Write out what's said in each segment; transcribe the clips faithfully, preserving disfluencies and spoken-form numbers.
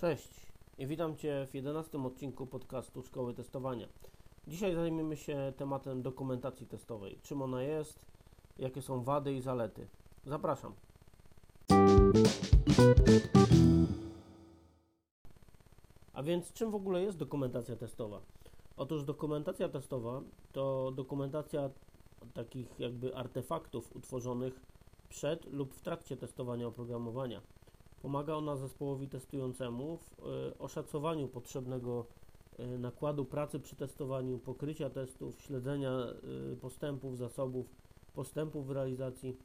Cześć i witam Cię w jedenastym odcinku podcastu Szkoły Testowania. Dzisiaj zajmiemy się tematem dokumentacji testowej. Czym ona jest, jakie są wady i zalety. Zapraszam. A więc czym w ogóle jest dokumentacja testowa? Otóż dokumentacja testowa to dokumentacja takich jakby artefaktów utworzonych przed lub w trakcie testowania oprogramowania. Pomaga ona zespołowi testującemu w oszacowaniu potrzebnego nakładu pracy przy testowaniu, pokrycia testów, śledzenia postępów, zasobów, postępów w realizacji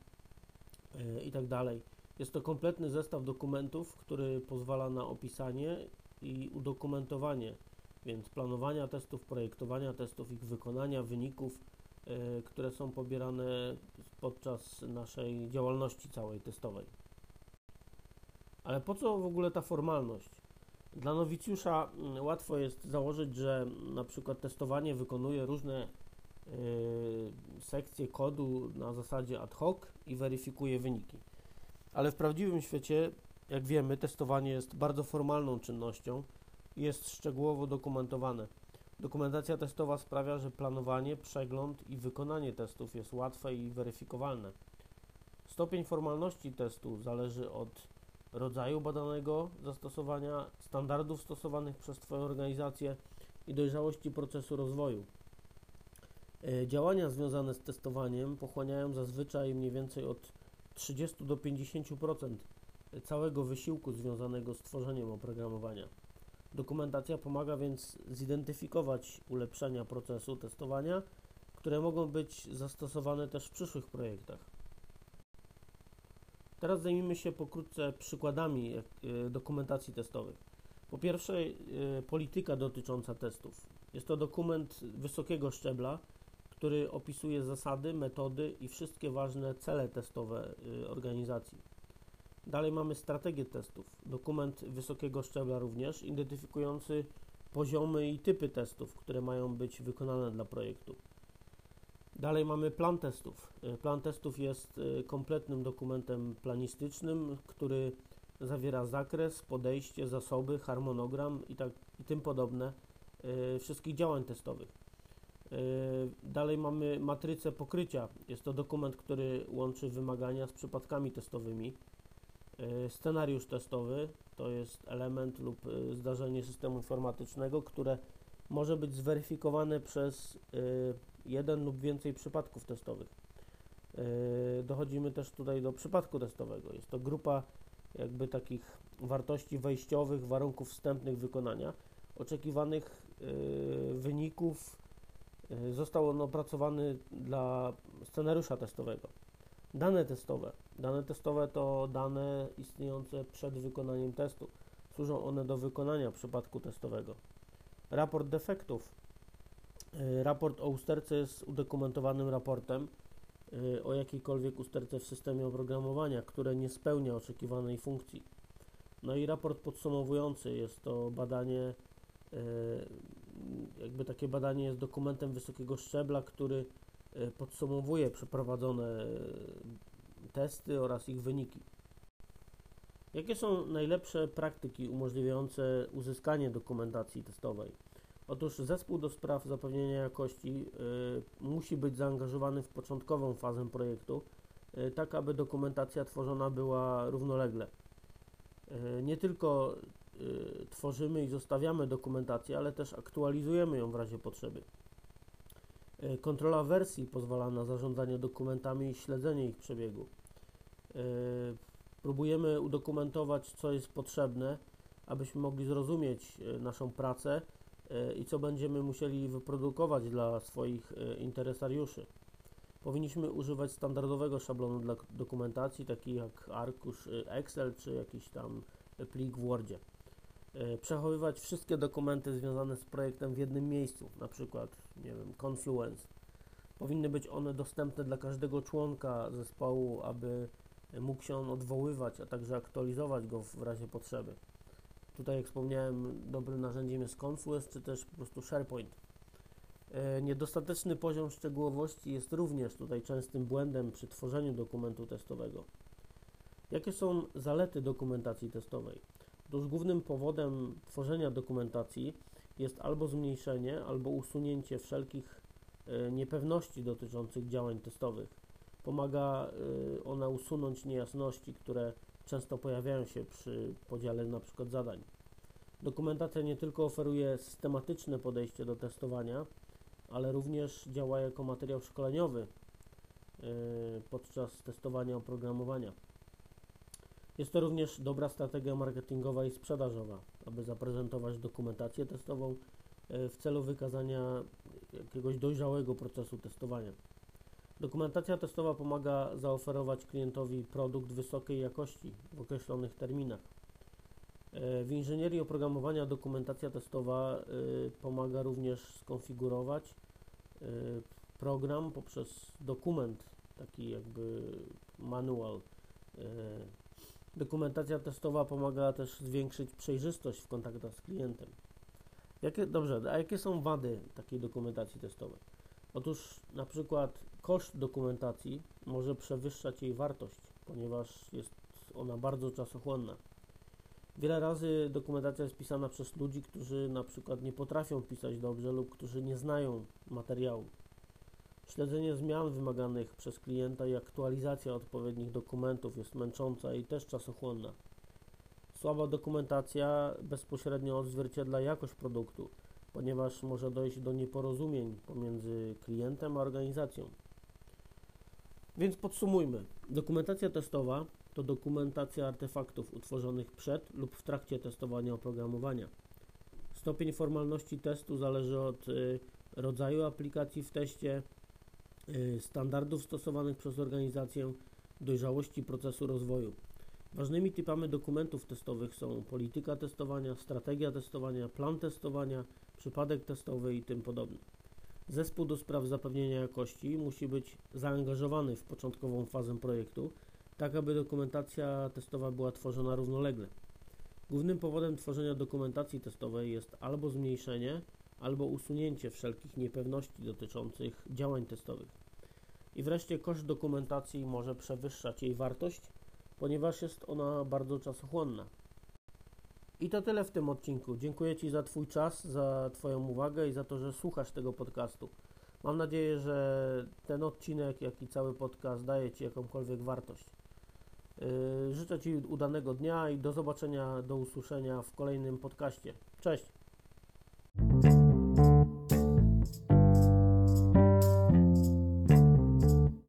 itd. Jest to kompletny zestaw dokumentów, który pozwala na opisanie i udokumentowanie, więc planowania testów, projektowania testów, ich wykonania, wyników, które są pobierane podczas naszej działalności całej testowej. Ale po co w ogóle ta formalność? Dla nowicjusza łatwo jest założyć, że na przykład testowanie wykonuje różne y, sekcje kodu na zasadzie ad hoc i weryfikuje wyniki. Ale w prawdziwym świecie, jak wiemy, testowanie jest bardzo formalną czynnością i jest szczegółowo dokumentowane. Dokumentacja testowa sprawia, że planowanie, przegląd i wykonanie testów jest łatwe i weryfikowalne. Stopień formalności testu zależy od rodzaju badanego zastosowania, standardów stosowanych przez Twoją organizację i dojrzałości procesu rozwoju. Działania związane z testowaniem pochłaniają zazwyczaj mniej więcej od trzydziestu do pięćdziesięciu procent całego wysiłku związanego z tworzeniem oprogramowania. Dokumentacja pomaga więc zidentyfikować ulepszenia procesu testowania, które mogą być zastosowane też w przyszłych projektach. Teraz zajmijmy się pokrótce przykładami dokumentacji testowych. Po pierwsze, polityka dotycząca testów. Jest to dokument wysokiego szczebla, który opisuje zasady, metody i wszystkie ważne cele testowe organizacji. Dalej mamy strategię testów. Dokument wysokiego szczebla również, identyfikujący poziomy i typy testów, które mają być wykonane dla projektu. Dalej mamy plan testów. Plan testów jest kompletnym dokumentem planistycznym, który zawiera zakres, podejście, zasoby, harmonogram i tak i tym podobne wszystkich działań testowych. Dalej mamy matrycę pokrycia. Jest to dokument, który łączy wymagania z przypadkami testowymi. Scenariusz testowy to jest element lub zdarzenie systemu informatycznego, które może być zweryfikowane przez jeden lub więcej przypadków testowych. Dochodzimy też tutaj do przypadku testowego. Jest to grupa jakby takich wartości wejściowych, warunków wstępnych wykonania, oczekiwanych wyników. Został on opracowany dla scenariusza testowego. Dane testowe. Dane testowe to dane istniejące przed wykonaniem testu. Służą one do wykonania przypadku testowego. Raport defektów. Raport o usterce jest udokumentowanym raportem o jakiejkolwiek usterce w systemie oprogramowania, które nie spełnia oczekiwanej funkcji. No i raport podsumowujący, jest to badanie, jakby takie badanie jest dokumentem wysokiego szczebla, który podsumowuje przeprowadzone testy oraz ich wyniki. Jakie są najlepsze praktyki umożliwiające uzyskanie dokumentacji testowej? Otóż zespół do spraw zapewnienia jakości y, musi być zaangażowany w początkową fazę projektu, y, tak aby dokumentacja tworzona była równolegle. Y, nie tylko y, tworzymy i zostawiamy dokumentację, ale też aktualizujemy ją w razie potrzeby. Y, kontrola wersji pozwala na zarządzanie dokumentami i śledzenie ich przebiegu. Y, próbujemy udokumentować, co jest potrzebne, abyśmy mogli zrozumieć y, naszą pracę i co będziemy musieli wyprodukować dla swoich interesariuszy. Powinniśmy używać standardowego szablonu dla dokumentacji, taki jak arkusz Excel czy jakiś tam plik w Wordzie. Przechowywać wszystkie dokumenty związane z projektem w jednym miejscu, na przykład, nie wiem, Confluence. Powinny być one dostępne dla każdego członka zespołu, aby mógł się on odwoływać, a także aktualizować go w razie potrzeby. Tutaj, jak wspomniałem, dobrym narzędziem jest Confluence, czy też po prostu SharePoint. Niedostateczny poziom szczegółowości jest również tutaj częstym błędem przy tworzeniu dokumentu testowego. Jakie są zalety dokumentacji testowej? Otóż głównym powodem tworzenia dokumentacji jest albo zmniejszenie, albo usunięcie wszelkich niepewności dotyczących działań testowych. Pomaga ona usunąć niejasności, które często pojawiają się przy podziale np. zadań. Dokumentacja nie tylko oferuje systematyczne podejście do testowania, ale również działa jako materiał szkoleniowy podczas testowania oprogramowania. Jest to również dobra strategia marketingowa i sprzedażowa, aby zaprezentować dokumentację testową w celu wykazania jakiegoś dojrzałego procesu testowania. Dokumentacja testowa pomaga zaoferować klientowi produkt wysokiej jakości w określonych terminach. W inżynierii oprogramowania dokumentacja testowa pomaga również skonfigurować program poprzez dokument, taki jakby manual. Dokumentacja testowa pomaga też zwiększyć przejrzystość w kontaktach z klientem. Jakie, dobrze, a jakie są wady takiej dokumentacji testowej? Otóż na przykład koszt dokumentacji może przewyższać jej wartość, ponieważ jest ona bardzo czasochłonna. Wiele razy dokumentacja jest pisana przez ludzi, którzy na przykład nie potrafią pisać dobrze lub którzy nie znają materiału. Śledzenie zmian wymaganych przez klienta i aktualizacja odpowiednich dokumentów jest męcząca i też czasochłonna. Słaba dokumentacja bezpośrednio odzwierciedla jakość produktu, ponieważ może dojść do nieporozumień pomiędzy klientem a organizacją. Więc podsumujmy. Dokumentacja testowa to dokumentacja artefaktów utworzonych przed lub w trakcie testowania oprogramowania. Stopień formalności testu zależy od y, rodzaju aplikacji w teście, y, standardów stosowanych przez organizację, dojrzałości procesu rozwoju. Ważnymi typami dokumentów testowych są polityka testowania, strategia testowania, plan testowania, przypadek testowy i tym podobne. Zespół do spraw zapewnienia jakości musi być zaangażowany w początkową fazę projektu, tak aby dokumentacja testowa była tworzona równolegle. Głównym powodem tworzenia dokumentacji testowej jest albo zmniejszenie, albo usunięcie wszelkich niepewności dotyczących działań testowych. I wreszcie koszt dokumentacji może przewyższać jej wartość, ponieważ jest ona bardzo czasochłonna. I to tyle w tym odcinku. Dziękuję Ci za Twój czas, za Twoją uwagę i za to, że słuchasz tego podcastu. Mam nadzieję, że ten odcinek, jak i cały podcast daje Ci jakąkolwiek wartość. Życzę Ci udanego dnia i do zobaczenia, do usłyszenia w kolejnym podcaście. Cześć!